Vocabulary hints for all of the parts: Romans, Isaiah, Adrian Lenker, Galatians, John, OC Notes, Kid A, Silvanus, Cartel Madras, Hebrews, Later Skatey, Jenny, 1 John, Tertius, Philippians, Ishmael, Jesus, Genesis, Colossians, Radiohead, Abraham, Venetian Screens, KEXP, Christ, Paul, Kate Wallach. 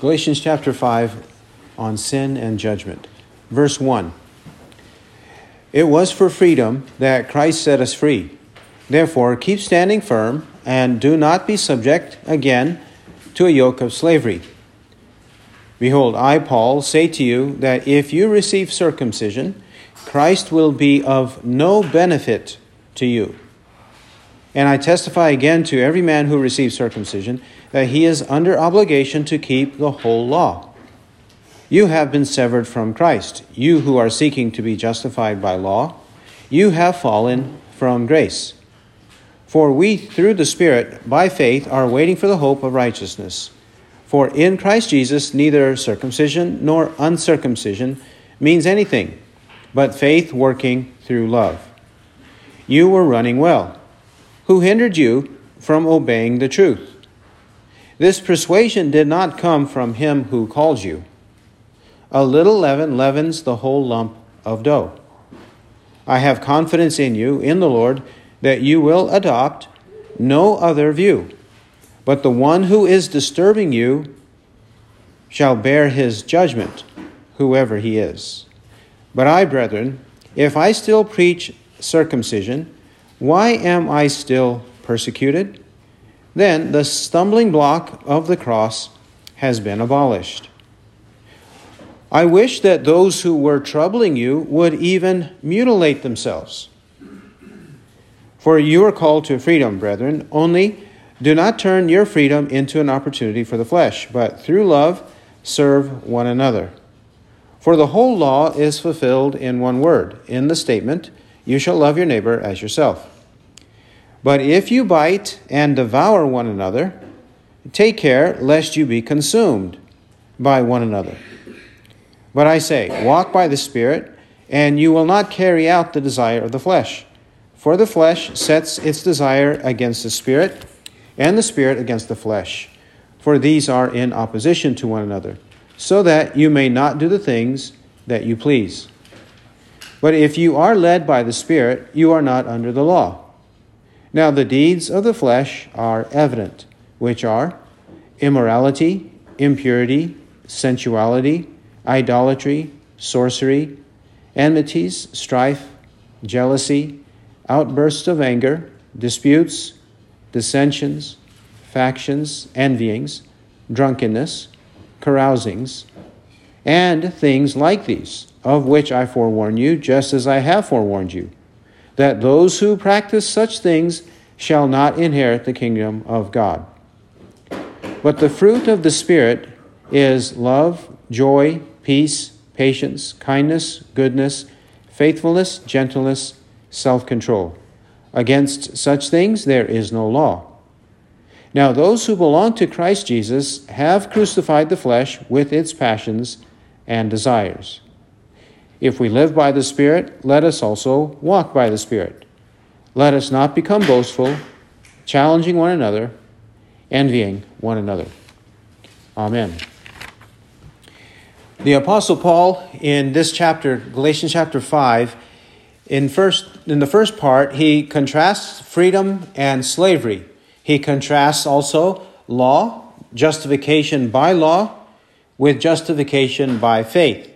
Galatians chapter 5 on sin and judgment. Verse 1. It was for freedom that Christ set us free. Therefore, keep standing firm and do not be subject again to a yoke of slavery. Behold, I, Paul, say to you that if you receive circumcision, Christ will be of no benefit to you. And I testify again to every man who receives circumcision that he is under obligation to keep the whole law. You have been severed from Christ, you who are seeking to be justified by law. You have fallen from grace. For we, through the Spirit, by faith, are waiting for the hope of righteousness. For in Christ Jesus, neither circumcision nor uncircumcision means anything, but faith working through love. You were running well. Who hindered you from obeying the truth? This persuasion did not come from him who called you. A little leaven leavens the whole lump of dough. I have confidence in you, in the Lord, that you will adopt no other view, but the one who is disturbing you shall bear his judgment, whoever he is. But I, brethren, if I still preach circumcision, why am I still persecuted? Then the stumbling block of the cross has been abolished. I wish that those who were troubling you would even mutilate themselves. For you are called to freedom, brethren, only do not turn your freedom into an opportunity for the flesh, but through love serve one another. For the whole law is fulfilled in one word, in the statement, you shall love your neighbor as yourself. But if you bite and devour one another, take care lest you be consumed by one another. But I say, walk by the Spirit, and you will not carry out the desire of the flesh. For the flesh sets its desire against the Spirit, and the Spirit against the flesh. For these are in opposition to one another, so that you may not do the things that you please. But if you are led by the Spirit, you are not under the law. Now the deeds of the flesh are evident, which are immorality, impurity, sensuality, idolatry, sorcery, enmities, strife, jealousy, outbursts of anger, disputes, dissensions, factions, envyings, drunkenness, carousings, and things like these, of which I forewarn you, just as I have forewarned you, that those who practice such things shall not inherit the kingdom of God. But the fruit of the Spirit is love, joy, peace, patience, kindness, goodness, faithfulness, gentleness, self-control. Against such things there is no law. Now those who belong to Christ Jesus have crucified the flesh with its passions and desires. If we live by the Spirit, let us also walk by the Spirit. Let us not become boastful, challenging one another, envying one another. Amen. The Apostle Paul, in this chapter, Galatians chapter 5, in the first part, he contrasts freedom and slavery. He contrasts also law, justification by law, with justification by faith.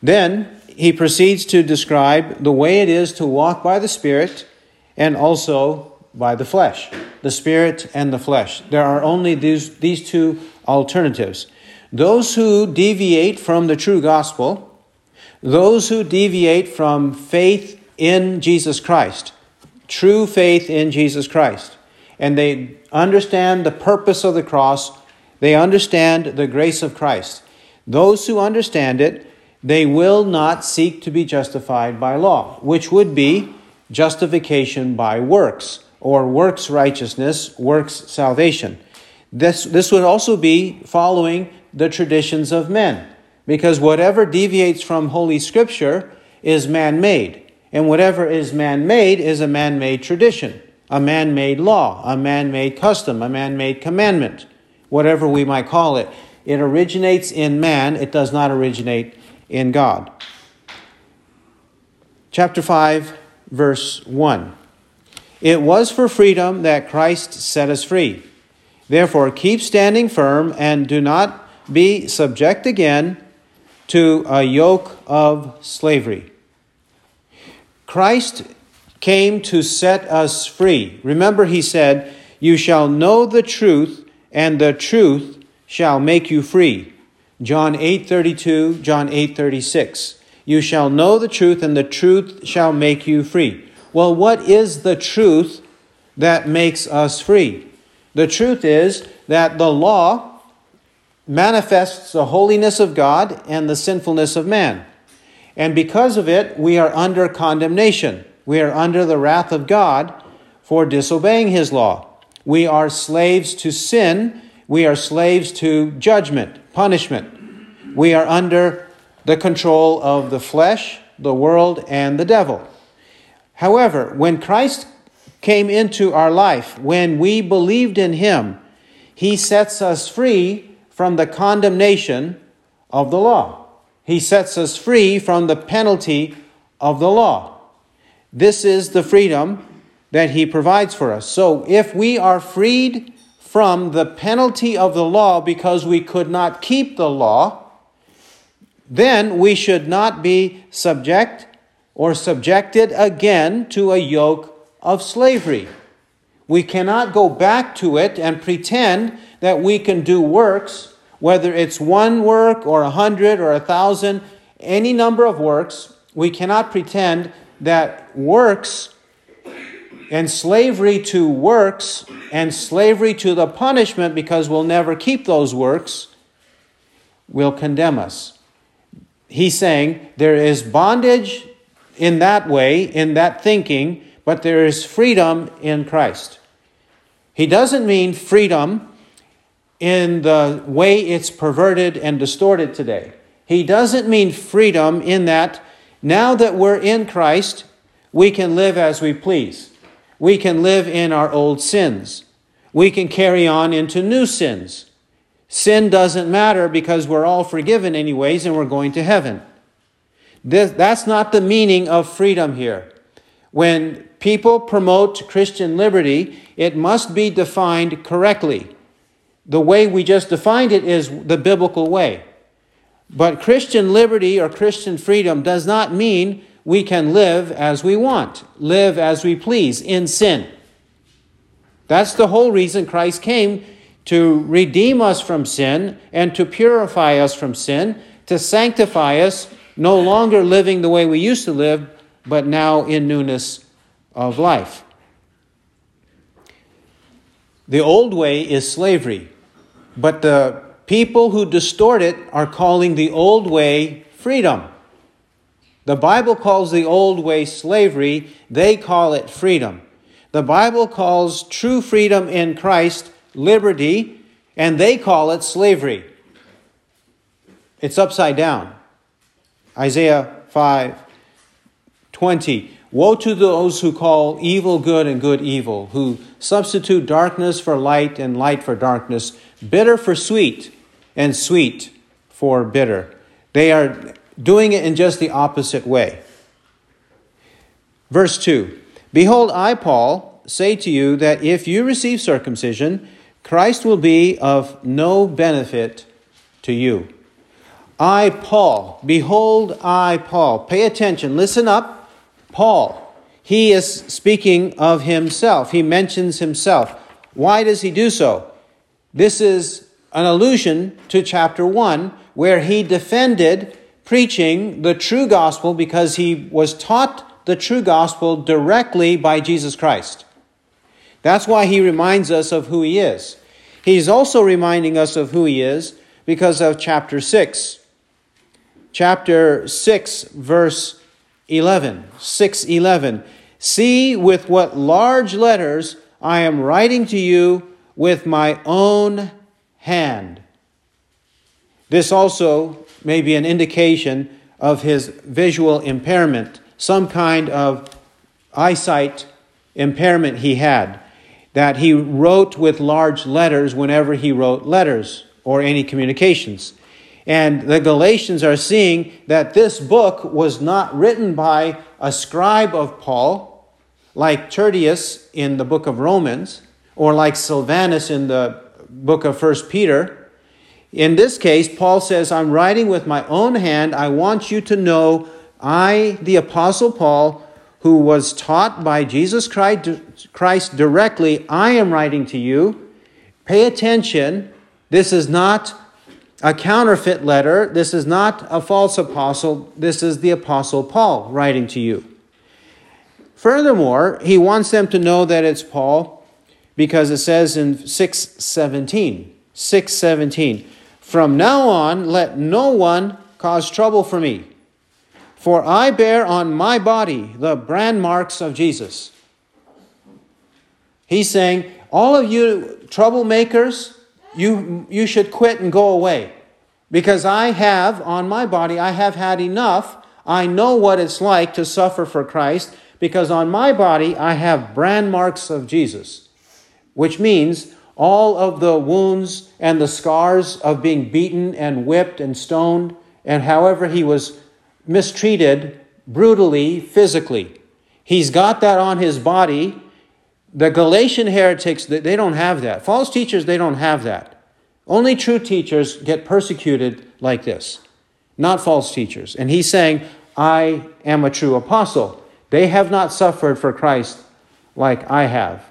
Then he proceeds to describe the way it is to walk by the Spirit and also by the flesh. The Spirit and the flesh. There are only these two alternatives. Those who deviate from the true gospel, those who deviate from faith in Jesus Christ, true faith in Jesus Christ, and they understand the purpose of the cross, they understand the grace of Christ. Those who understand it, they will not seek to be justified by law, which would be justification by works, or works righteousness, works salvation. This would also be following the traditions of men, because whatever deviates from Holy Scripture is man-made, and whatever is man-made is a man-made tradition, a man-made law, a man-made custom, a man-made commandment, whatever we might call it. It originates in man, it does not originate in God. Chapter 5, verse 1. It was for freedom that Christ set us free. Therefore, keep standing firm and do not be subject again to a yoke of slavery. Christ came to set us free. Remember, he said, "You shall know the truth, and the truth shall make you free." John 8:32, John 8:36. You shall know the truth, and the truth shall make you free. Well, what is the truth that makes us free? The truth is that the law manifests the holiness of God and the sinfulness of man. And because of it, we are under condemnation. We are under the wrath of God for disobeying his law. We are slaves to sin. We are slaves to judgment, punishment. We are under the control of the flesh, the world, and the devil. However, when Christ came into our life, when we believed in him, he sets us free from the condemnation of the law. He sets us free from the penalty of the law. This is the freedom that he provides for us. So if we are freed from the penalty of the law because we could not keep the law, then we should not be subjected again to a yoke of slavery. We cannot go back to it and pretend that we can do works, whether it's one work or 100 or 1,000, any number of works. We cannot pretend that works and slavery to works and slavery to the punishment, because we'll never keep those works, will condemn us. He's saying there is bondage in that way, in that thinking, but there is freedom in Christ. He doesn't mean freedom in the way it's perverted and distorted today. He doesn't mean freedom in that now that we're in Christ, we can live as we please. We can live in our old sins. We can carry on into new sins. Sin doesn't matter because we're all forgiven anyways and we're going to heaven. That's not the meaning of freedom here. When people promote Christian liberty, it must be defined correctly. The way we just defined it is the biblical way. But Christian liberty or Christian freedom does not mean we can live as we want, live as we please in sin. That's the whole reason Christ came, to redeem us from sin and to purify us from sin, to sanctify us, no longer living the way we used to live, but now in newness of life. The old way is slavery, but the people who distort it are calling the old way freedom. The Bible calls the old way slavery. They call it freedom. The Bible calls true freedom in Christ liberty, and they call it slavery. It's upside down. Isaiah 5:20. Woe to those who call evil good and good evil, who substitute darkness for light and light for darkness, bitter for sweet and sweet for bitter. They are doing it in just the opposite way. Verse 2. Behold, I, Paul, say to you that if you receive circumcision, Christ will be of no benefit to you. I, Paul, behold, I, Paul. Pay attention, listen up. Paul, he is speaking of himself. He mentions himself. Why does he do so? This is an allusion to chapter 1, where he defended preaching the true gospel because he was taught the true gospel directly by Jesus Christ. That's why he reminds us of who he is. He's also reminding us of who he is because of chapter 6. Chapter 6, verse 11. 6:11. See with what large letters I am writing to you with my own hand. This also may be an indication of his visual impairment, some kind of eyesight impairment he had, that he wrote with large letters whenever he wrote letters or any communications. And the Galatians are seeing that this book was not written by a scribe of Paul, like Tertius in the book of Romans, or like Silvanus in the book of 1 Peter. In this case, Paul says, I'm writing with my own hand. I want you to know I, the Apostle Paul, who was taught by Jesus Christ directly, I am writing to you. Pay attention. This is not a counterfeit letter. This is not a false apostle. This is the Apostle Paul writing to you. Furthermore, he wants them to know that it's Paul because it says in 6:17, from now on, let no one cause trouble for me. For I bear on my body the brand marks of Jesus. He's saying, all of you troublemakers, you should quit and go away. Because I have on my body, I have had enough. I know what it's like to suffer for Christ. Because on my body, I have brand marks of Jesus. Which means all of the wounds and the scars of being beaten and whipped and stoned. And however he was mistreated brutally, physically. He's got that on his body. The Galatian heretics, they don't have that. False teachers, they don't have that. Only true teachers get persecuted like this, not false teachers. And he's saying, I am a true apostle. They have not suffered for Christ like I have.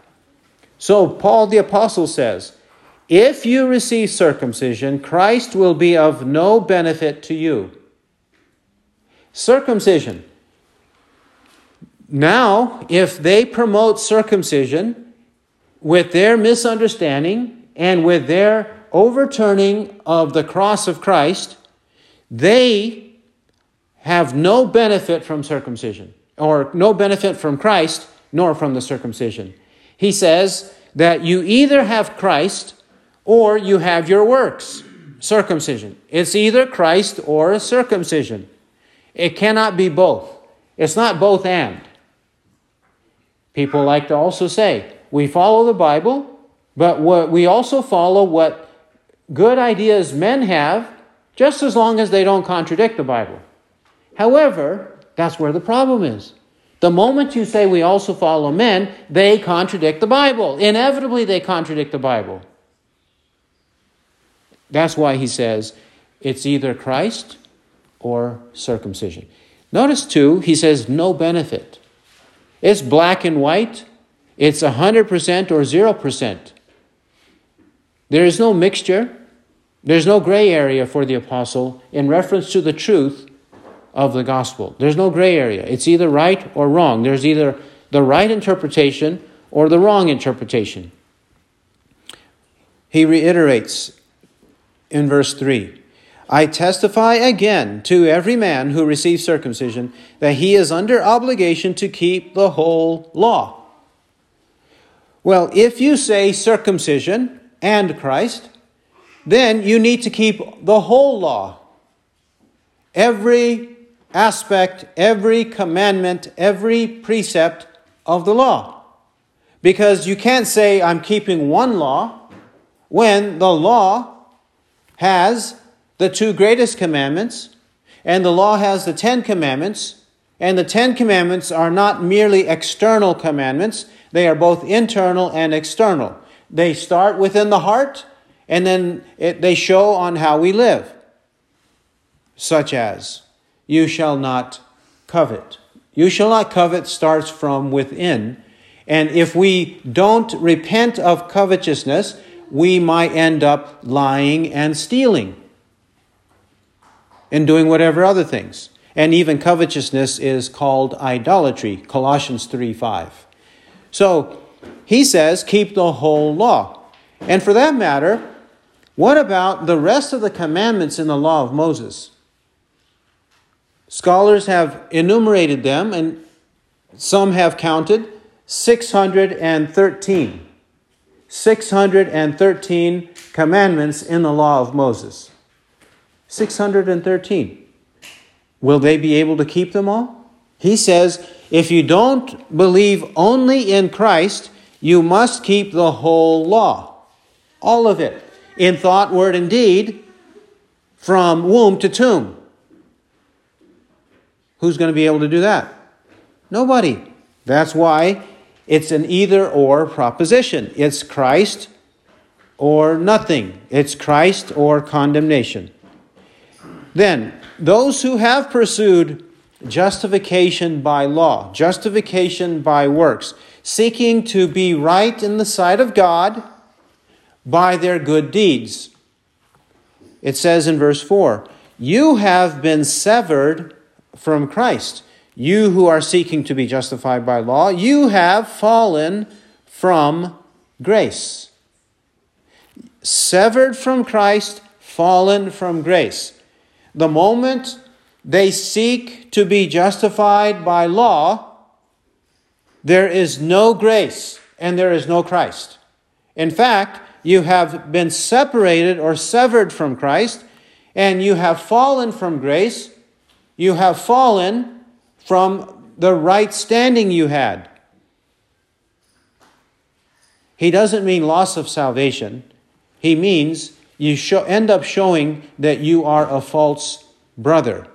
So Paul the apostle says, if you receive circumcision, Christ will be of no benefit to you. Circumcision. Now, if they promote circumcision with their misunderstanding and with their overturning of the cross of Christ, they have no benefit from circumcision, or no benefit from Christ, nor from the circumcision. He says that you either have Christ or you have your works, circumcision. It's either Christ or a circumcision. It cannot be both. It's not both and. People like to also say, we follow the Bible, but we also follow what good ideas men have, just as long as they don't contradict the Bible. However, that's where the problem is. The moment you say we also follow men, they contradict the Bible. Inevitably, they contradict the Bible. That's why he says, it's either Christ or circumcision. Notice too, he says no benefit. It's black and white. It's 100% or 0%. There is no mixture. There's no gray area for the apostle in reference to the truth of the gospel. There's no gray area. It's either right or wrong. There's either the right interpretation or the wrong interpretation. He reiterates in verse 3, I testify again to every man who receives circumcision that he is under obligation to keep the whole law. Well, if you say circumcision and Christ, then you need to keep the whole law. Every aspect, every commandment, every precept of the law. Because you can't say, I'm keeping one law, when the law has the two greatest commandments, and the law has the 10 commandments, and the 10 commandments are not merely external commandments, they are both internal and external. They start within the heart, and then they show on how we live, such as, you shall not covet. You shall not covet starts from within, and if we don't repent of covetousness, we might end up lying and stealing, and doing whatever other things. And even covetousness is called idolatry, Colossians 3:5. So he says, keep the whole law. And for that matter, what about the rest of the commandments in the law of Moses? Scholars have enumerated them, and some have counted 613. 613 commandments in the law of Moses. 613. Will they be able to keep them all? He says, if you don't believe only in Christ, you must keep the whole law. All of it. In thought, word, and deed, from womb to tomb. Who's going to be able to do that? Nobody. That's why it's an either-or proposition. It's Christ or nothing. It's Christ or condemnation. Then, those who have pursued justification by law, justification by works, seeking to be right in the sight of God by their good deeds. It says in verse 4, "You have been severed from Christ. You who are seeking to be justified by law, you have fallen from grace." Severed from Christ, fallen from grace. The moment they seek to be justified by law, there is no grace and there is no Christ. In fact, you have been separated or severed from Christ, and you have fallen from grace. You have fallen from the right standing you had. He doesn't mean loss of salvation. He means you end up showing that you are a false brother.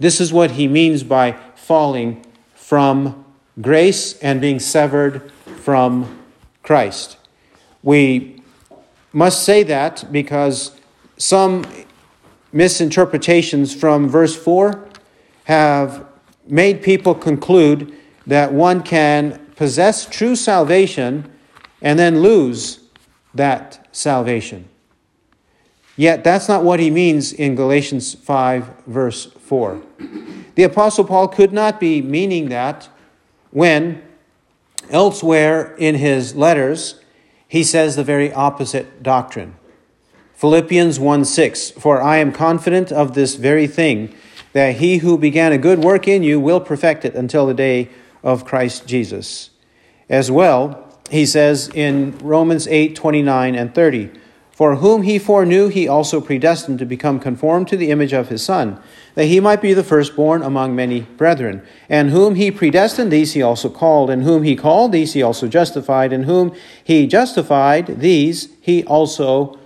This is what he means by falling from grace and being severed from Christ. We must say that because some misinterpretations from verse 4 have made people conclude that one can possess true salvation and then lose that salvation. Yet that's not what he means in Galatians 5, verse 4. The Apostle Paul could not be meaning that when elsewhere in his letters he says the very opposite doctrine. Philippians 1:6, "For I am confident of this very thing, that he who began a good work in you will perfect it until the day of Christ Jesus." As well, he says in Romans 8:29 and 30, "For whom he foreknew, he also predestined to become conformed to the image of his Son, that he might be the firstborn among many brethren. And whom he predestined, these he also called. And whom he called, these he also justified. And whom he justified, these he also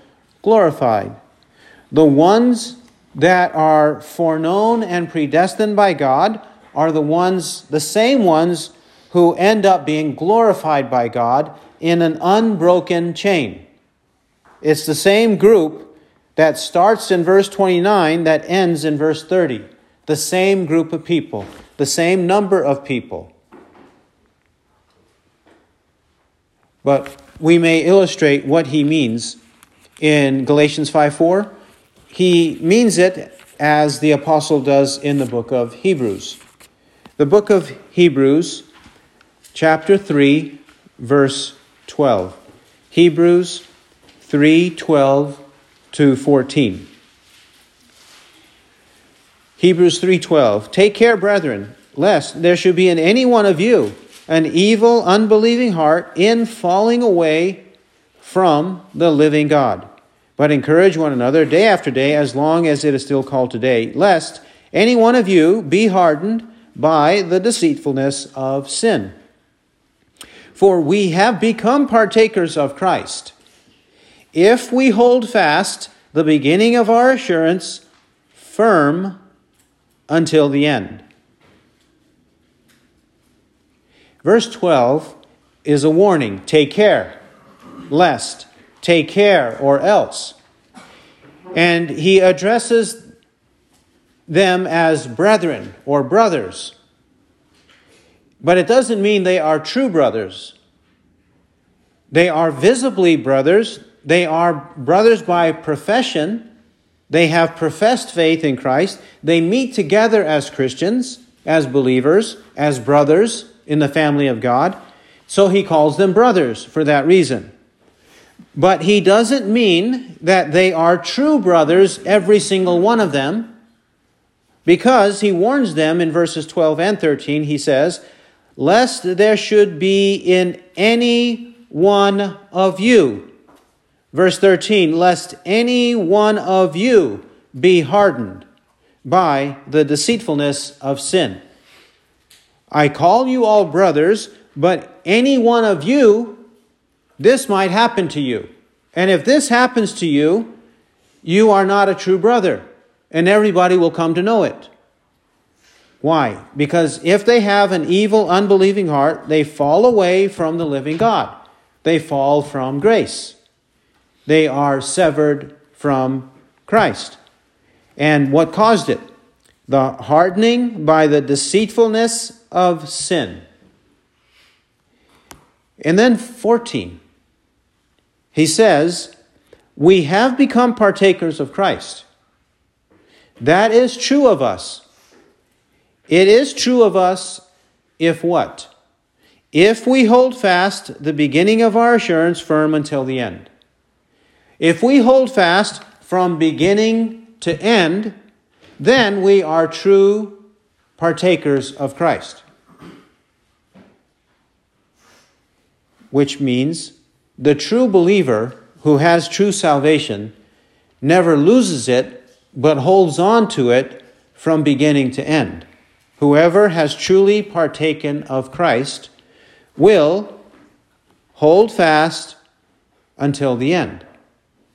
glorified." The ones that are foreknown and predestined by God are the same ones who end up being glorified by God in an unbroken chain. It's the same group that starts in verse 29 that ends in verse 30. The same group of people, the same number of people. But we may illustrate what he means in Galatians 5:4. He means it as the apostle does in the book of Hebrews. The book of Hebrews, chapter 3, verse 12. Hebrews 3:12-14. Hebrews 3:12. "Take care, brethren, lest there should be in any one of you an evil, unbelieving heart in falling away from the living God. But encourage one another day after day, as long as it is still called today, lest any one of you be hardened by the deceitfulness of sin. For we have become partakers of Christ, if we hold fast the beginning of our assurance firm until the end." Verse 12 is a warning. Take care, lest, take care, or else. And he addresses them as brethren or brothers. But it doesn't mean they are true brothers. They are visibly brothers. They are brothers by profession. They have professed faith in Christ. They meet together as Christians, as believers, as brothers in the family of God. So he calls them brothers for that reason. But he doesn't mean that they are true brothers, every single one of them, because he warns them in verses 12 and 13, he says, "Lest there should be in any one of you," Verse 13, "lest any one of you be hardened by the deceitfulness of sin. I call you all brothers, but any one of you, this might happen to you. And if this happens to you, you are not a true brother, and everybody will come to know it." Why? Because if they have an evil, unbelieving heart, they fall away from the living God. They fall from grace. they are severed from Christ. And what caused it? The hardening by the deceitfulness of sin. And then 14, he says, we have become partakers of Christ. That is true of us. It is true of us if what? If we hold fast the beginning of our assurance firm until the end. If we hold fast from beginning to end, then we are true partakers of Christ. Which means the true believer who has true salvation never loses it, but holds on to it from beginning to end. Whoever has truly partaken of Christ will hold fast until the end.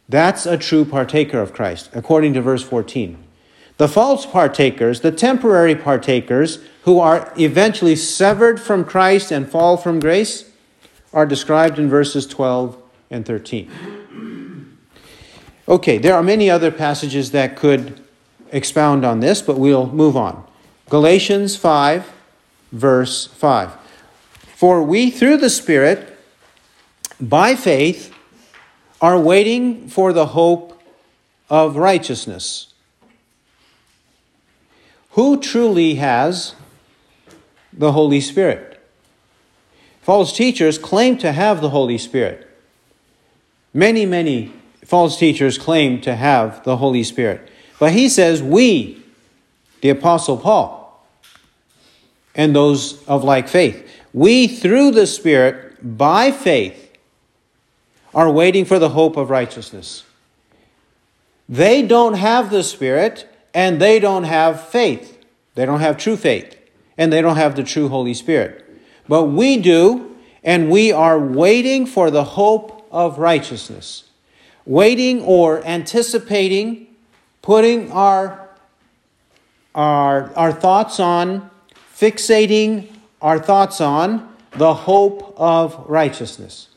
That's a true partaker of Christ, according to verse 14. The false partakers, the temporary partakers, who are eventually severed from Christ and fall from grace, are described in verses 12 and 13. Okay, there are many other passages that could expound on this, but we'll move on. Galatians 5, verse 5. For we, through the Spirit, by faith, are waiting for the hope of righteousness. Who truly has the Holy Spirit? False teachers claim to have the Holy Spirit. Many false teachers claim to have the Holy Spirit. But he says, we, the Apostle Paul, and those of like faith, we through the Spirit, by faith, are waiting for the hope of righteousness. They don't have the Spirit, and they don't have faith. They don't have true faith, and they don't have the true Holy Spirit. But we do, and we are waiting for the hope of righteousness. Waiting or anticipating, putting our thoughts on, fixating our thoughts on the hope of righteousness.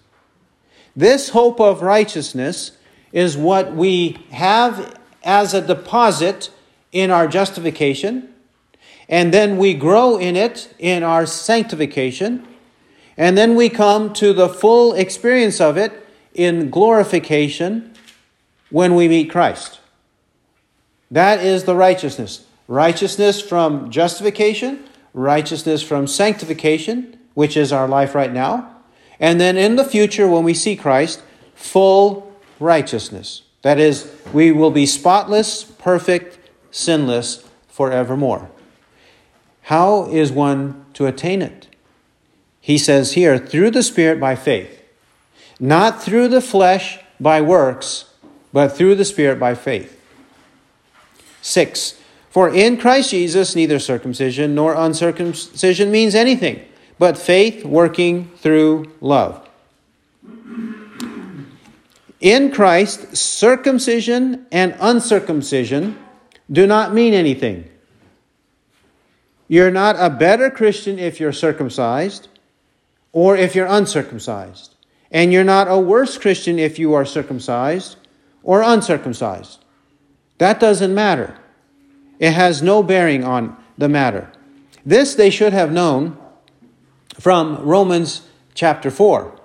This hope of righteousness is what we have as a deposit in our justification, and then we grow in it in our sanctification, and then we come to the full experience of it in glorification when we meet Christ. That is the righteousness. Righteousness from justification, righteousness from sanctification, which is our life right now, and then in the future, when we see Christ, full righteousness. That is, we will be spotless, perfect, sinless forevermore. How is one to attain it? He says here, through the Spirit by faith. Not through the flesh by works, but through the Spirit by faith. 6. For in Christ Jesus, neither circumcision nor uncircumcision means anything, but faith working through love. In Christ, circumcision and uncircumcision do not mean anything. You're not a better Christian if you're circumcised or if you're uncircumcised. And you're not a worse Christian if you are circumcised or uncircumcised. That doesn't matter. It has no bearing on the matter. This they should have known from Romans chapter 4.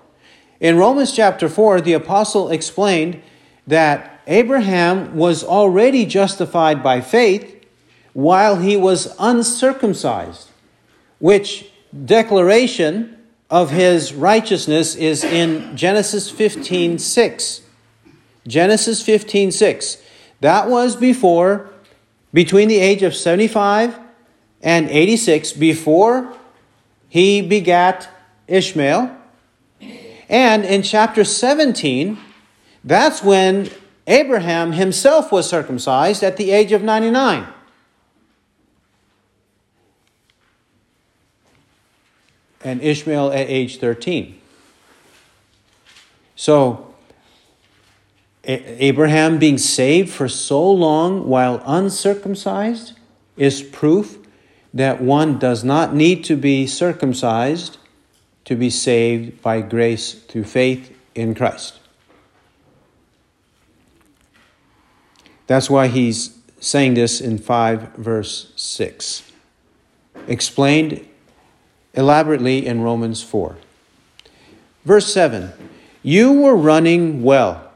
In Romans chapter 4, the apostle explained that Abraham was already justified by faith while he was uncircumcised, which declaration of his righteousness is in Genesis 15:6. Genesis 15:6. That was before, between the age of 75 and 86, before he begat Ishmael. And in chapter 17, that's when Abraham himself was circumcised at the age of 99. And Ishmael at age 13. So, Abraham being saved for so long while uncircumcised is proof that one does not need to be circumcised to be saved by grace through faith in Christ. That's why he's saying this in 5 verse 6. Explained elaborately in Romans 4. Verse 7. You were running well.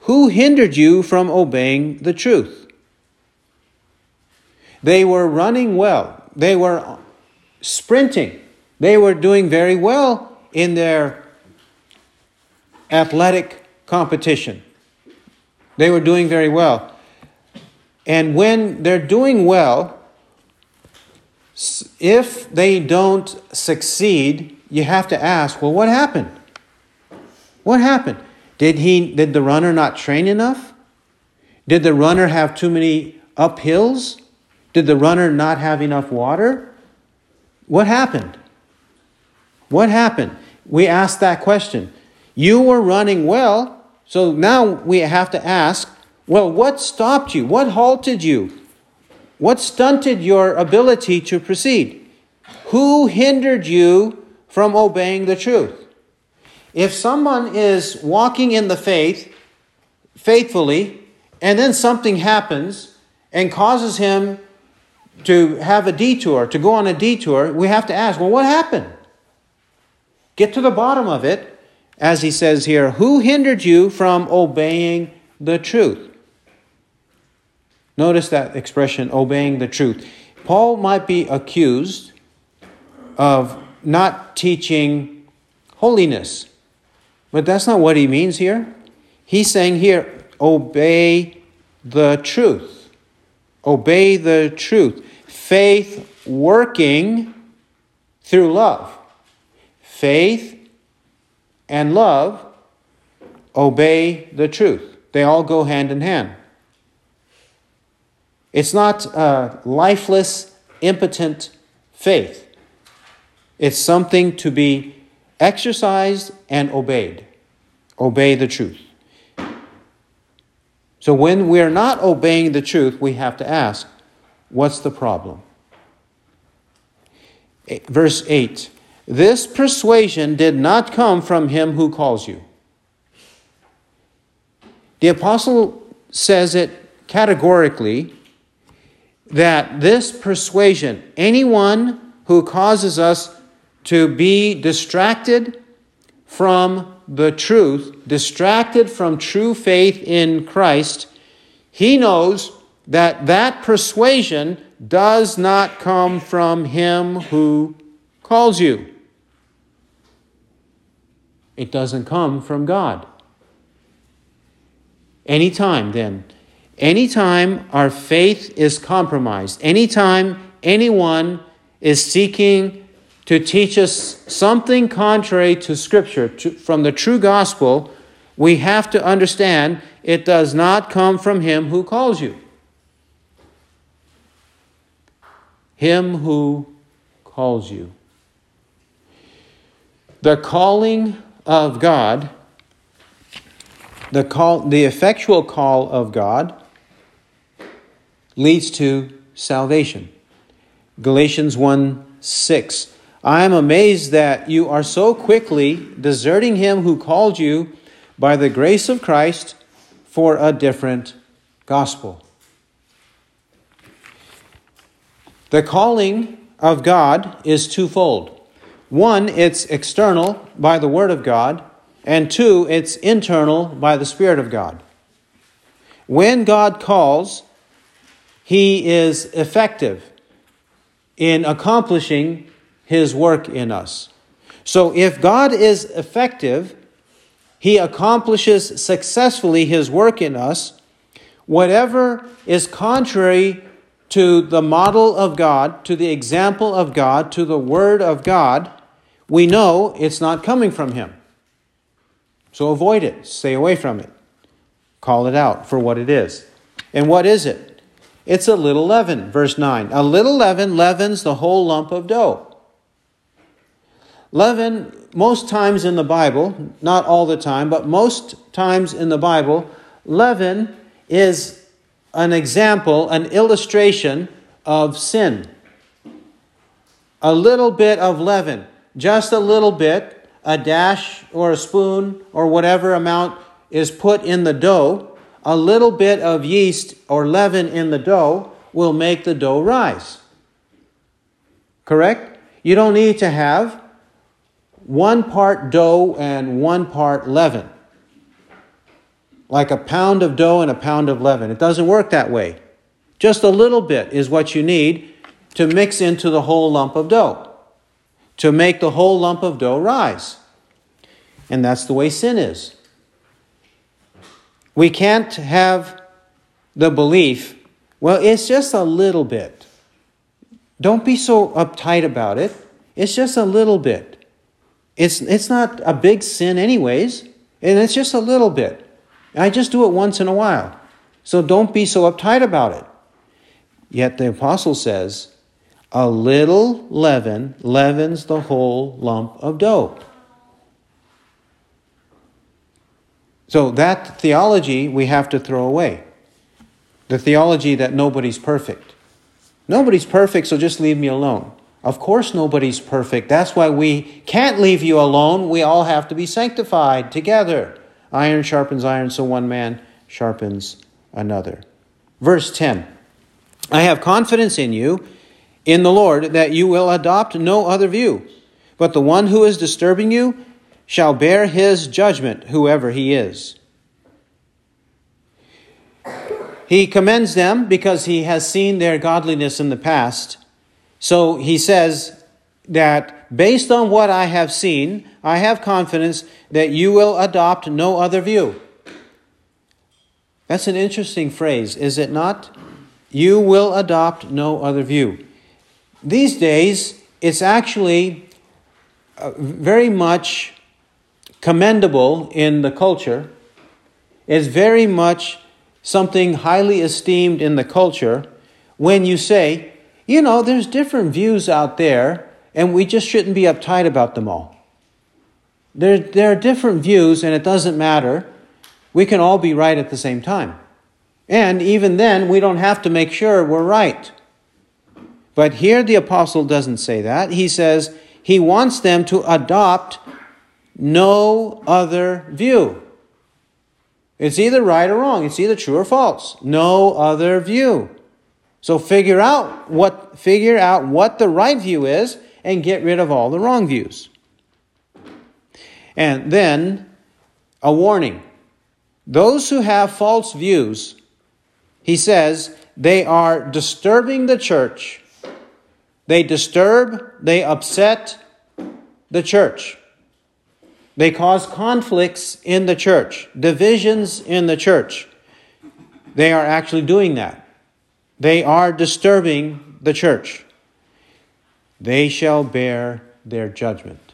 Who hindered you from obeying the truth? They were running well. They were sprinting. They were doing very well in their athletic competition. They were doing very well. And when they're doing well, if they don't succeed, you have to ask, well, what happened? What happened? Did the runner not train enough? Did the runner have too many uphills? Did the runner not have enough water? What happened? What happened? We asked that question. You were running well, so now we have to ask, well, what stopped you? What halted you? What stunted your ability to proceed? Who hindered you from obeying the truth? If someone is walking in the faith, faithfully, and then something happens and causes him to have a detour, to go on a detour, we have to ask, well, what happened? Get to the bottom of it, as he says here, who hindered you from obeying the truth? Notice that expression, obeying the truth. Paul might be accused of not teaching holiness, but that's not what he means here. He's saying here, obey the truth. Obey the truth. Faith working through love. Faith and love obey the truth. They all go hand in hand. It's not a lifeless, impotent faith. It's something to be exercised and obeyed. Obey the truth. So when we're not obeying the truth, we have to ask, what's the problem? Verse 8, this persuasion did not come from him who calls you. The apostle says it categorically that this persuasion, anyone who causes us to be distracted from the truth, distracted from true faith in Christ, he knows that that persuasion does not come from him who calls you. It doesn't come from God. Anytime then, anytime our faith is compromised, anytime anyone is seeking to teach us something contrary to Scripture, from the true gospel, we have to understand it does not come from him who calls you. Him who calls you. The calling of God, the effectual call of God, leads to salvation. Galatians 1:6. I am amazed that you are so quickly deserting him who called you by the grace of Christ for a different gospel. The calling of God is twofold. One, it's external by the word of God, and two, it's internal by the Spirit of God. When God calls, he is effective in accomplishing his work in us. So if God is effective, he accomplishes successfully his work in us. Whatever is contrary to the model of God, to the example of God, to the word of God, we know it's not coming from him. So avoid it. Stay away from it. Call it out for what it is. And what is it? It's a little leaven, verse 9. A little leaven leavens the whole lump of dough. Leaven, most times in the Bible, not all the time, but most times in the Bible, leaven is an example, an illustration of sin. A little bit of leaven, just a little bit, a dash or a spoon or whatever amount is put in the dough, a little bit of yeast or leaven in the dough will make the dough rise. Correct? You don't need to have one part dough and one part leaven. Like a pound of dough and a pound of leaven. It doesn't work that way. Just a little bit is what you need to mix into the whole lump of dough, to make the whole lump of dough rise. And that's the way sin is. We can't have the belief, well, it's just a little bit. Don't be so uptight about it. It's just a little bit. It's not a big sin anyways, and it's just a little bit. I just do it once in a while. So don't be so uptight about it. Yet the apostle says, a little leaven leavens the whole lump of dough. So that theology we have to throw away. The theology that nobody's perfect. Nobody's perfect, so just leave me alone. Of course nobody's perfect. That's why we can't leave you alone. We all have to be sanctified together. Iron sharpens iron, so one man sharpens another. Verse 10. I have confidence in you, in the Lord, that you will adopt no other view, but the one who is disturbing you shall bear his judgment, whoever he is. He commends them because he has seen their godliness in the past. So he says that based on what I have seen, I have confidence that you will adopt no other view. That's an interesting phrase, is it not? You will adopt no other view. These days, it's actually very much commendable in the culture. It's very much something highly esteemed in the culture when you say, you know, there's different views out there, and we just shouldn't be uptight about them all. There are different views, and it doesn't matter. We can all be right at the same time. And even then, we don't have to make sure we're right. But here the apostle doesn't say that. He says he wants them to adopt no other view. It's either right or wrong. It's either true or false. No other view. So figure out what the right view is and get rid of all the wrong views. And then a warning. Those who have false views, he says, they are disturbing the church. They upset the church. They cause conflicts in the church, divisions in the church. They are actually doing that. They are disturbing the church. They shall bear their judgment.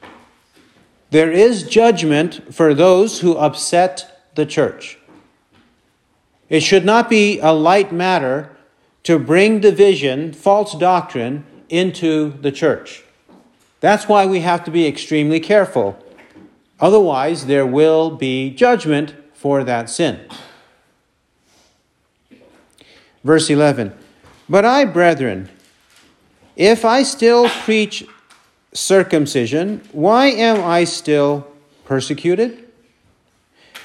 There is judgment for those who upset the church. It should not be a light matter to bring division, false doctrine, into the church. That's why we have to be extremely careful. Otherwise, there will be judgment for that sin. Verse 11, but I, brethren, if I still preach circumcision, why am I still persecuted?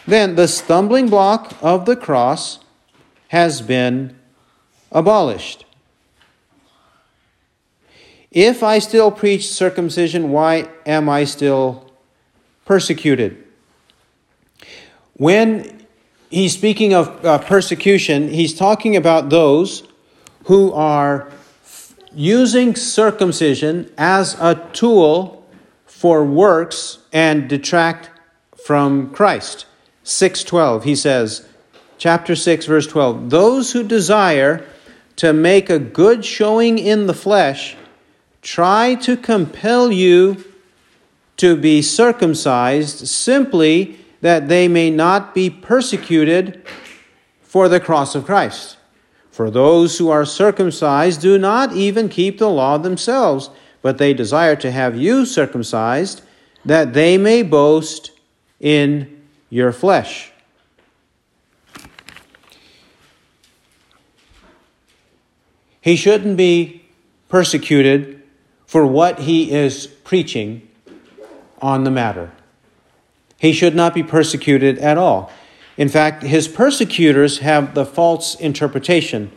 Then the stumbling block of the cross has been abolished. If I still preach circumcision, why am I still persecuted? When he's speaking of persecution, he's talking about those who are using circumcision as a tool for works and detract from Christ. 6:12, he says, chapter 6, verse 12, those who desire to make a good showing in the flesh try to compel you to be circumcised simply that they may not be persecuted for the cross of Christ. For those who are circumcised do not even keep the law themselves, but they desire to have you circumcised that they may boast in your flesh. He shouldn't be persecuted for what he is preaching on the matter. He should not be persecuted at all. In fact, his persecutors have the false interpretation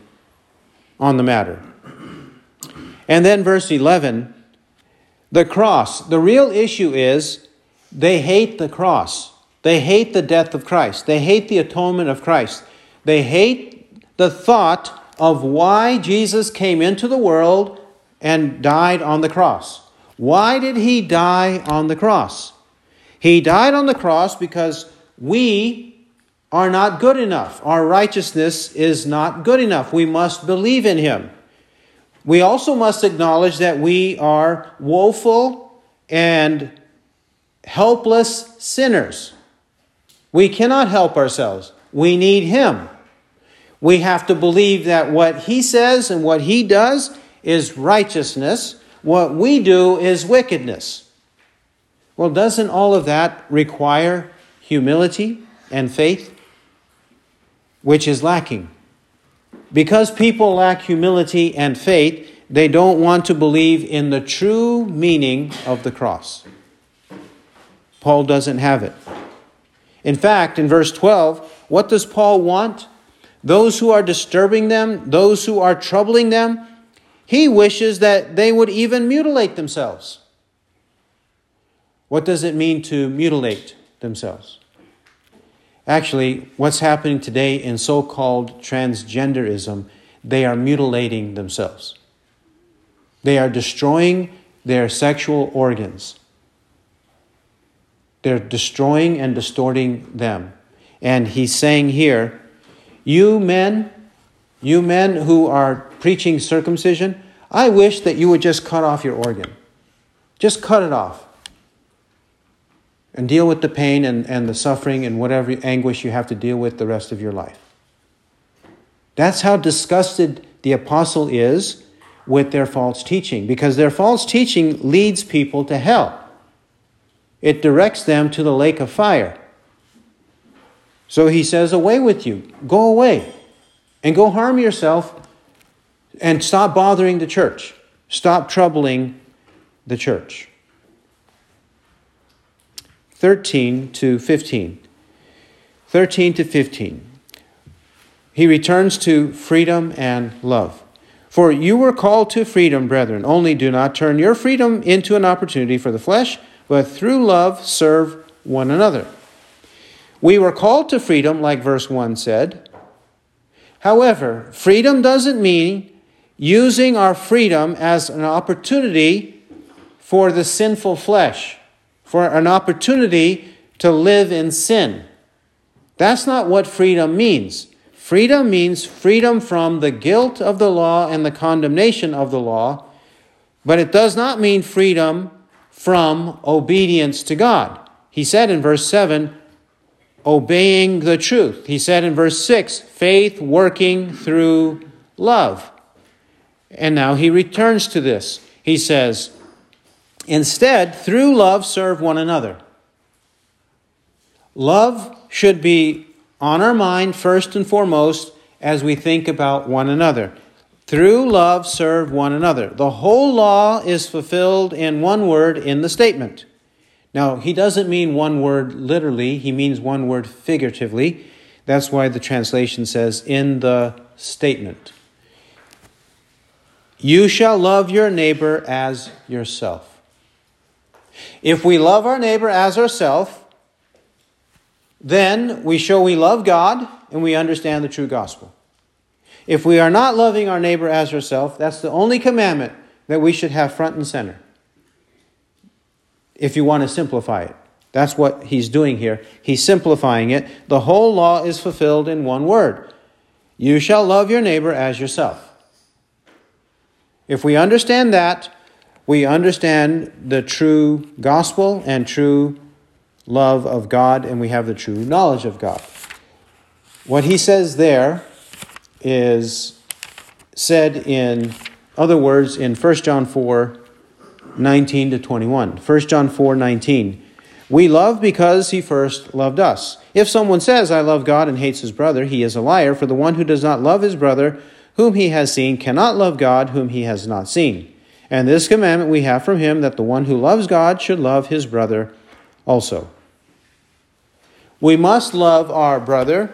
on the matter. And then verse 11, the cross. The real issue is they hate the cross. They hate the death of Christ. They hate the atonement of Christ. They hate the thought of why Jesus came into the world and died on the cross. Why did he die on the cross? He died on the cross because we are not good enough. Our righteousness is not good enough. We must believe in him. We also must acknowledge that we are woeful and helpless sinners. We cannot help ourselves. We need him. We have to believe that what he says and what he does is righteousness. What we do is wickedness. Well, doesn't all of that require humility and faith, which is lacking? Because people lack humility and faith, they don't want to believe in the true meaning of the cross. Paul doesn't have it. In fact, in verse 12, what does Paul want? Those who are disturbing them, those who are troubling them, he wishes that they would even mutilate themselves. What does it mean to mutilate themselves? Actually, what's happening today in so-called transgenderism, they are mutilating themselves. They are destroying their sexual organs. They're destroying and distorting them. And he's saying here, you men who are preaching circumcision, I wish that you would just cut off your organ. Just cut it off. And deal with the pain and the suffering and whatever anguish you have to deal with the rest of your life. That's how disgusted the apostle is with their false teaching, because their false teaching leads people to hell. It directs them to the lake of fire. So he says, away with you. Go away and go harm yourself and stop bothering the church. Stop troubling the church. 13 to 15. He returns to freedom and love. For you were called to freedom, brethren. Only do not turn your freedom into an opportunity for the flesh, but through love serve one another. We were called to freedom, like verse 1 said. However, freedom doesn't mean using our freedom as an opportunity for the sinful flesh, for an opportunity to live in sin. That's not what freedom means. Freedom means freedom from the guilt of the law and the condemnation of the law, but it does not mean freedom from obedience to God. He said in verse 7, obeying the truth. He said in verse 6, faith working through love. And now he returns to this. He says, instead, through love, serve one another. Love should be on our mind first and foremost as we think about one another. Through love, serve one another. The whole law is fulfilled in one word in the statement. Now, he doesn't mean one word literally. He means one word figuratively. That's why the translation says, in the statement. You shall love your neighbor as yourself. If we love our neighbor as ourselves, then we show we love God and we understand the true gospel. If we are not loving our neighbor as ourselves, that's the only commandment that we should have front and center. If you want to simplify it. That's what he's doing here. He's simplifying it. The whole law is fulfilled in one word. You shall love your neighbor as yourself. If we understand that, we understand the true gospel and true love of God, and we have the true knowledge of God. What he says there is said in other words in 1 John 4, 19 to 21. 1 John 4, 19. We love because he first loved us. If someone says, I love God and hates his brother, he is a liar, for the one who does not love his brother, whom he has seen, cannot love God, whom he has not seen. And this commandment we have from him, that the one who loves God should love his brother also. We must love our brother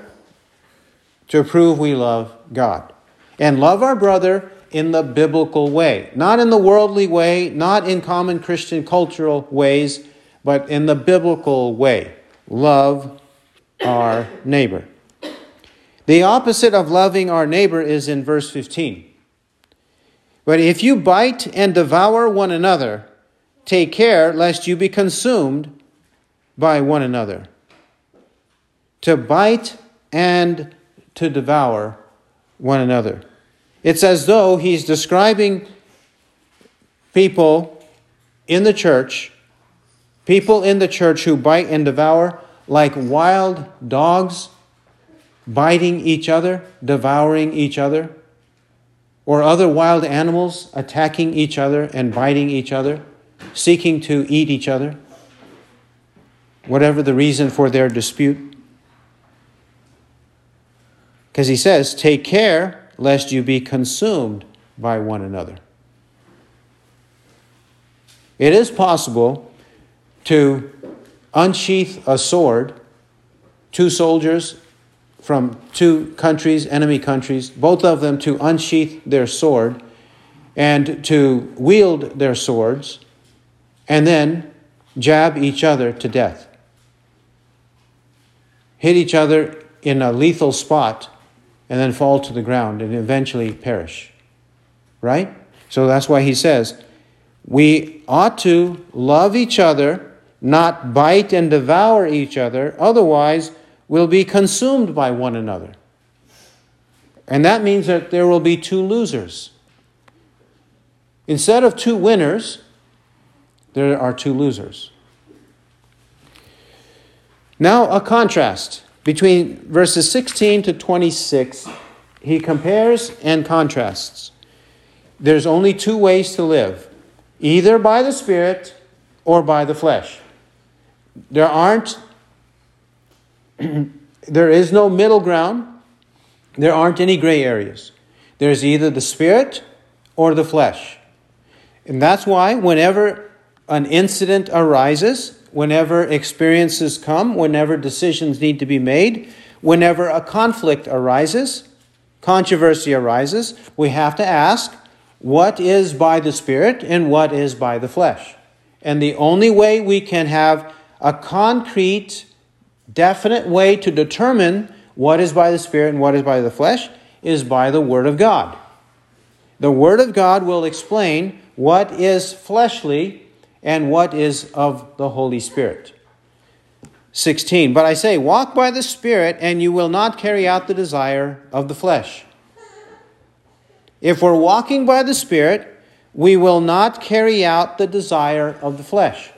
to prove we love God. And love our brother in the biblical way. Not in the worldly way, not in common Christian cultural ways, but in the biblical way. Love our neighbor. The opposite of loving our neighbor is in verse 15. But if you bite and devour one another, take care lest you be consumed by one another. To bite and to devour one another. It's as though he's describing people in the church, who bite and devour like wild dogs, biting each other, devouring each other, or other wild animals attacking each other and biting each other, seeking to eat each other, whatever the reason for their dispute. Because he says, take care lest you be consumed by one another. It is possible to unsheath a sword, two soldiers from two countries, enemy countries, both of them to unsheath their sword and to wield their swords and then jab each other to death. Hit each other in a lethal spot and then fall to the ground and eventually perish. Right? So that's why he says, we ought to love each other, not bite and devour each other, otherwise will be consumed by one another. And that means that there will be two losers. Instead of two winners, there are two losers. Now a contrast. Between verses 16 to 26, he compares and contrasts. There's only two ways to live, either by the Spirit or by the flesh. There is no middle ground. There aren't any gray areas. There's either the Spirit or the flesh. And that's why whenever an incident arises, whenever experiences come, whenever decisions need to be made, whenever a conflict arises, controversy arises, we have to ask, what is by the Spirit and what is by the flesh? And the only way we can have a concrete, definite way to determine what is by the Spirit and what is by the flesh is by the Word of God. The Word of God will explain what is fleshly and what is of the Holy Spirit. 16, but I say, walk by the Spirit, and you will not carry out the desire of the flesh. If we're walking by the Spirit, we will not carry out the desire of the flesh.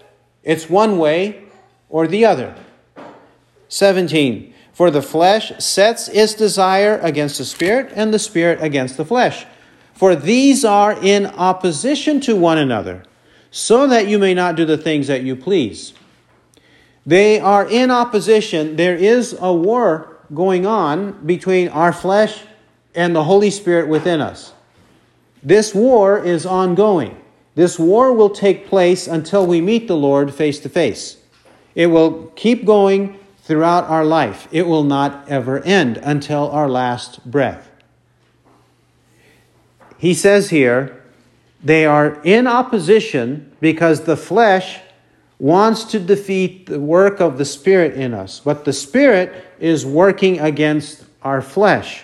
It's one way or the other. 17, for the flesh sets its desire against the Spirit, and the Spirit against the flesh. For these are in opposition to one another, so that you may not do the things that you please. They are in opposition. There is a war going on between our flesh and the Holy Spirit within us. This war is ongoing. This war will take place until we meet the Lord face to face. It will keep going throughout our life. It will not ever end until our last breath. He says here, they are in opposition because the flesh wants to defeat the work of the Spirit in us. But the Spirit is working against our flesh.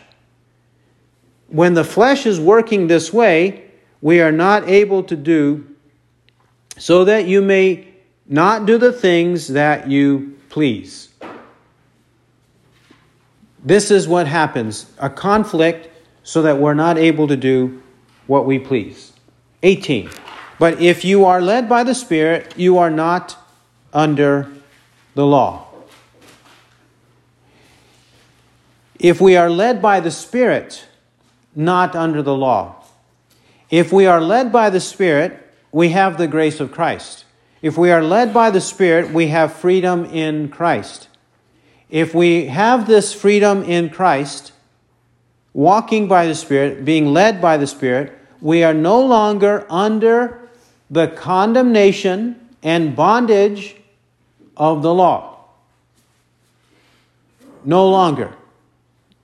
When the flesh is working this way, we are not able to do so that you may not do the things that you please. This is what happens, a conflict so that we're not able to do what we please. 18, but if you are led by the Spirit, you are not under the law. If we are led by the Spirit, not under the law. If we are led by the Spirit, we have the grace of Christ. If we are led by the Spirit, we have freedom in Christ. If we have this freedom in Christ, walking by the Spirit, being led by the Spirit, we are no longer under the condemnation and bondage of the law. no longer.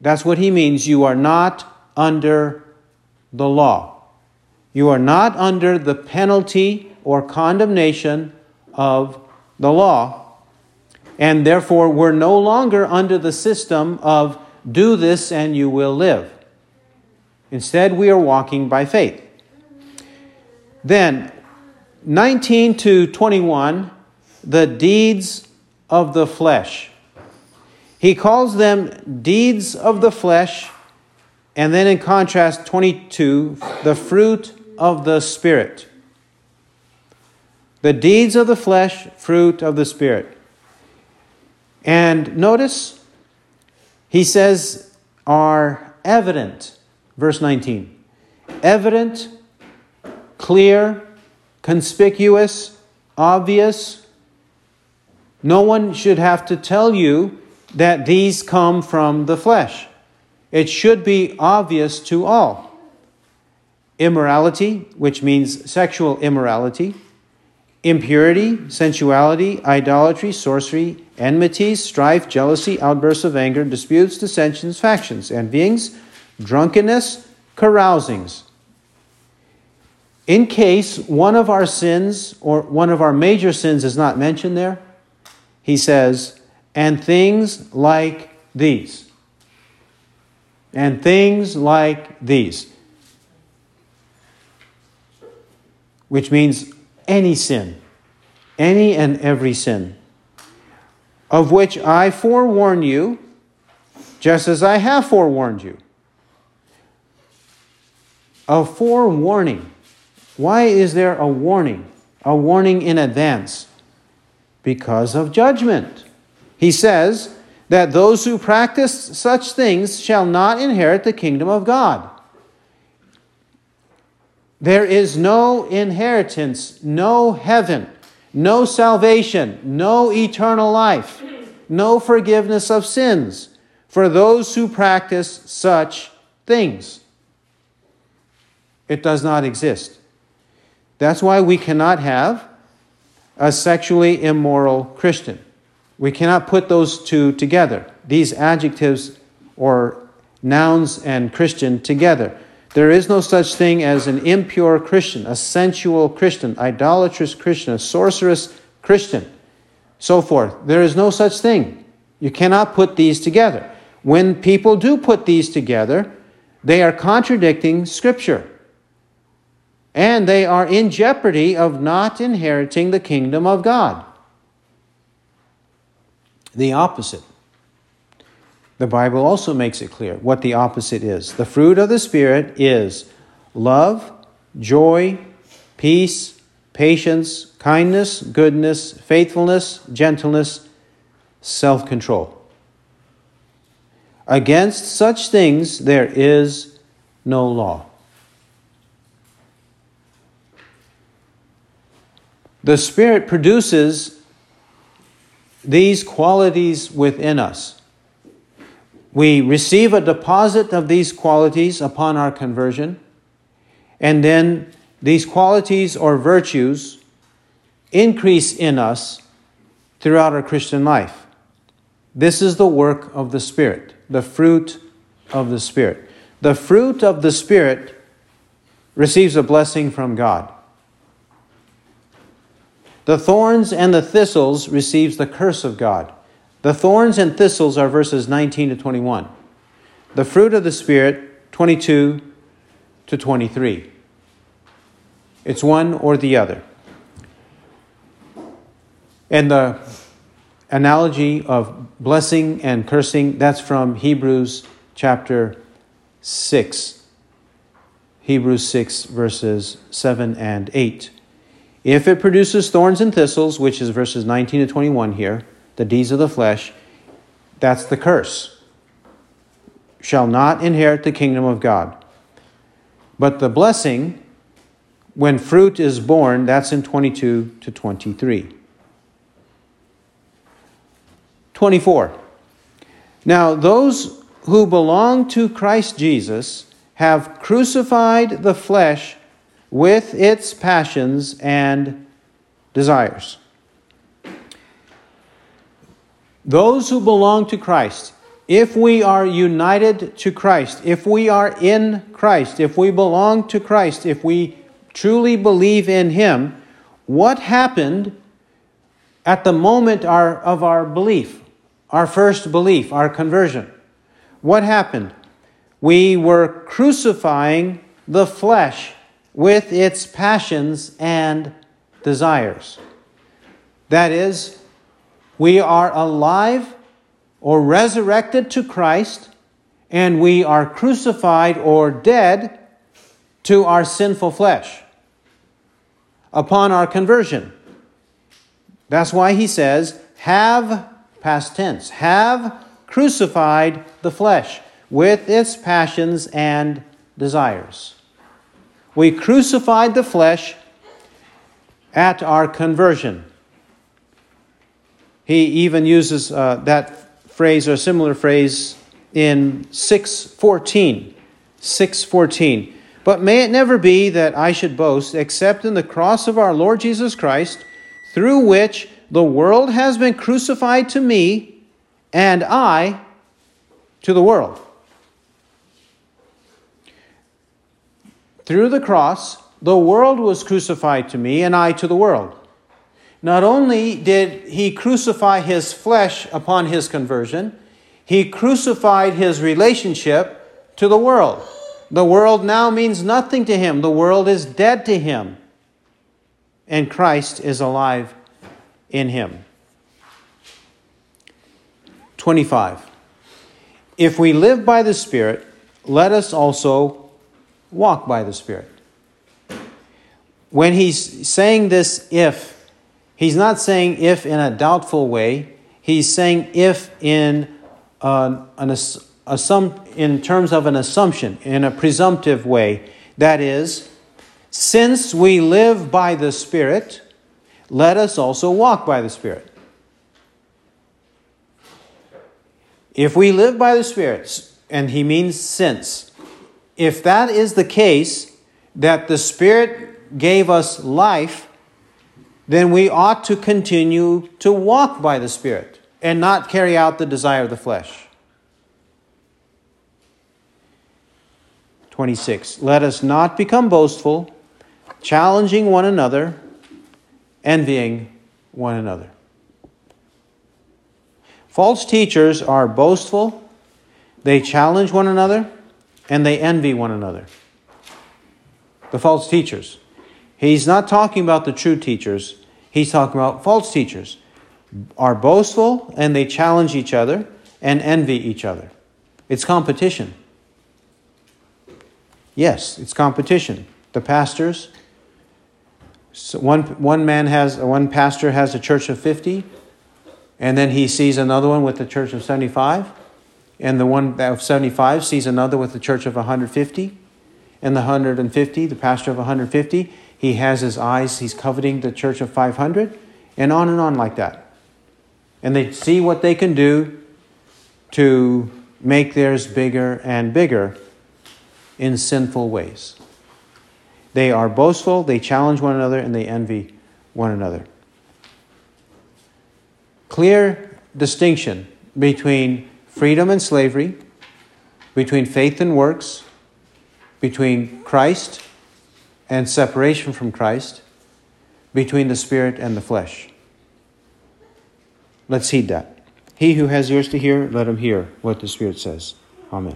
That's what he means. You are not under the law. You are not under the penalty or condemnation of the law. And therefore, we're no longer under the system of do this and you will live. Instead, we are walking by faith. Then, 19 to 21, the deeds of the flesh. He calls them deeds of the flesh, and then in contrast, 22, the fruit of the Spirit. The deeds of the flesh, fruit of the Spirit. And notice, he says, are evident, verse 19, evident, clear, conspicuous, obvious. No one should have to tell you that these come from the flesh. It should be obvious to all. Immorality, which means sexual immorality, impurity, sensuality, idolatry, sorcery, enmities, strife, jealousy, outbursts of anger, disputes, dissensions, factions, envyings, drunkenness, carousings. In case one of our sins or one of our major sins is not mentioned there, he says, and things like these. And things like these. Which means any sin, any and every sin, of which I forewarn you, just as I have forewarned you. A forewarning. Why is there a warning? A warning in advance. Because of judgment. He says that those who practice such things shall not inherit the kingdom of God. There is no inheritance, no heaven, no salvation, no eternal life, no forgiveness of sins for those who practice such things. It does not exist. That's why we cannot have a sexually immoral Christian. We cannot put those two together, these adjectives or nouns and Christian together. There is no such thing as an impure Christian, a sensual Christian, idolatrous Christian, a sorcerous Christian, so forth. There is no such thing. You cannot put these together. When people do put these together, they are contradicting Scripture. And they are in jeopardy of not inheriting the kingdom of God. The opposite. The Bible also makes it clear what the opposite is. The fruit of the Spirit is love, joy, peace, patience, kindness, goodness, faithfulness, gentleness, self-control. Against such things there is no law. The Spirit produces these qualities within us. We receive a deposit of these qualities upon our conversion, and then these qualities or virtues increase in us throughout our Christian life. This is the work of the Spirit, the fruit of the Spirit. The fruit of the Spirit receives a blessing from God. The thorns and the thistles receives the curse of God. The thorns and thistles are verses 19 to 21. The fruit of the Spirit, 22 to 23. It's one or the other. And the analogy of blessing and cursing, that's from Hebrews chapter 6. Hebrews 6, verses 7 and 8. If it produces thorns and thistles, which is verses 19 to 21 here, the deeds of the flesh, that's the curse. Shall not inherit the kingdom of God. But the blessing, when fruit is born, that's in 22 to 23. 24. Now those who belong to Christ Jesus have crucified the flesh with its passions and desires. Those who belong to Christ, If we are united to Christ, if we are in Christ, if we belong to Christ, if we truly believe in Him, what happened at the moment of our belief, our first belief, our conversion? What happened? We were crucifying the flesh with its passions and desires. That is, we are alive or resurrected to Christ, and we are crucified or dead to our sinful flesh upon our conversion. That's why he says, have, past tense, have crucified the flesh with its passions and desires. We crucified the flesh at our conversion. He even uses that phrase or similar phrase in 6:14. 6:14. But may it never be that I should boast except in the cross of our Lord Jesus Christ, through which the world has been crucified to me and I to the world. Through the cross, the world was crucified to me and I to the world. Not only did he crucify his flesh upon his conversion, he crucified his relationship to the world. The world now means nothing to him. The world is dead to him. And Christ is alive in him. 25. If we live by the Spirit, let us also walk by the Spirit. When he's saying this if, he's not saying if in a doubtful way. He's saying if in in terms of an assumption, in a presumptive way. That is, since we live by the Spirit, let us also walk by the Spirit. If we live by the Spirit, and he means since, if that is the case, that the Spirit gave us life, then we ought to continue to walk by the Spirit and not carry out the desire of the flesh. 26. Let us not become boastful, challenging one another, envying one another. False teachers are boastful, they challenge one another, and they envy one another. The false teachers. He's not talking about the true teachers. He's talking about false teachers are boastful and they challenge each other and envy each other. It's competition. Yes, it's competition. The pastors, so one pastor has a church of 50, and then he sees another one with a church of 75, and the one of 75 sees another with a church of 150, and the 150, the pastor of 150, he has his eyes, he's coveting the church of 500, and on like that. And they see what they can do to make theirs bigger and bigger in sinful ways. They are boastful, they challenge one another, and they envy one another. Clear distinction between freedom and slavery, between faith and works, between Christ and separation from Christ, between the Spirit and the flesh. Let's heed that. He who has ears to hear, let him hear what the Spirit says. Amen.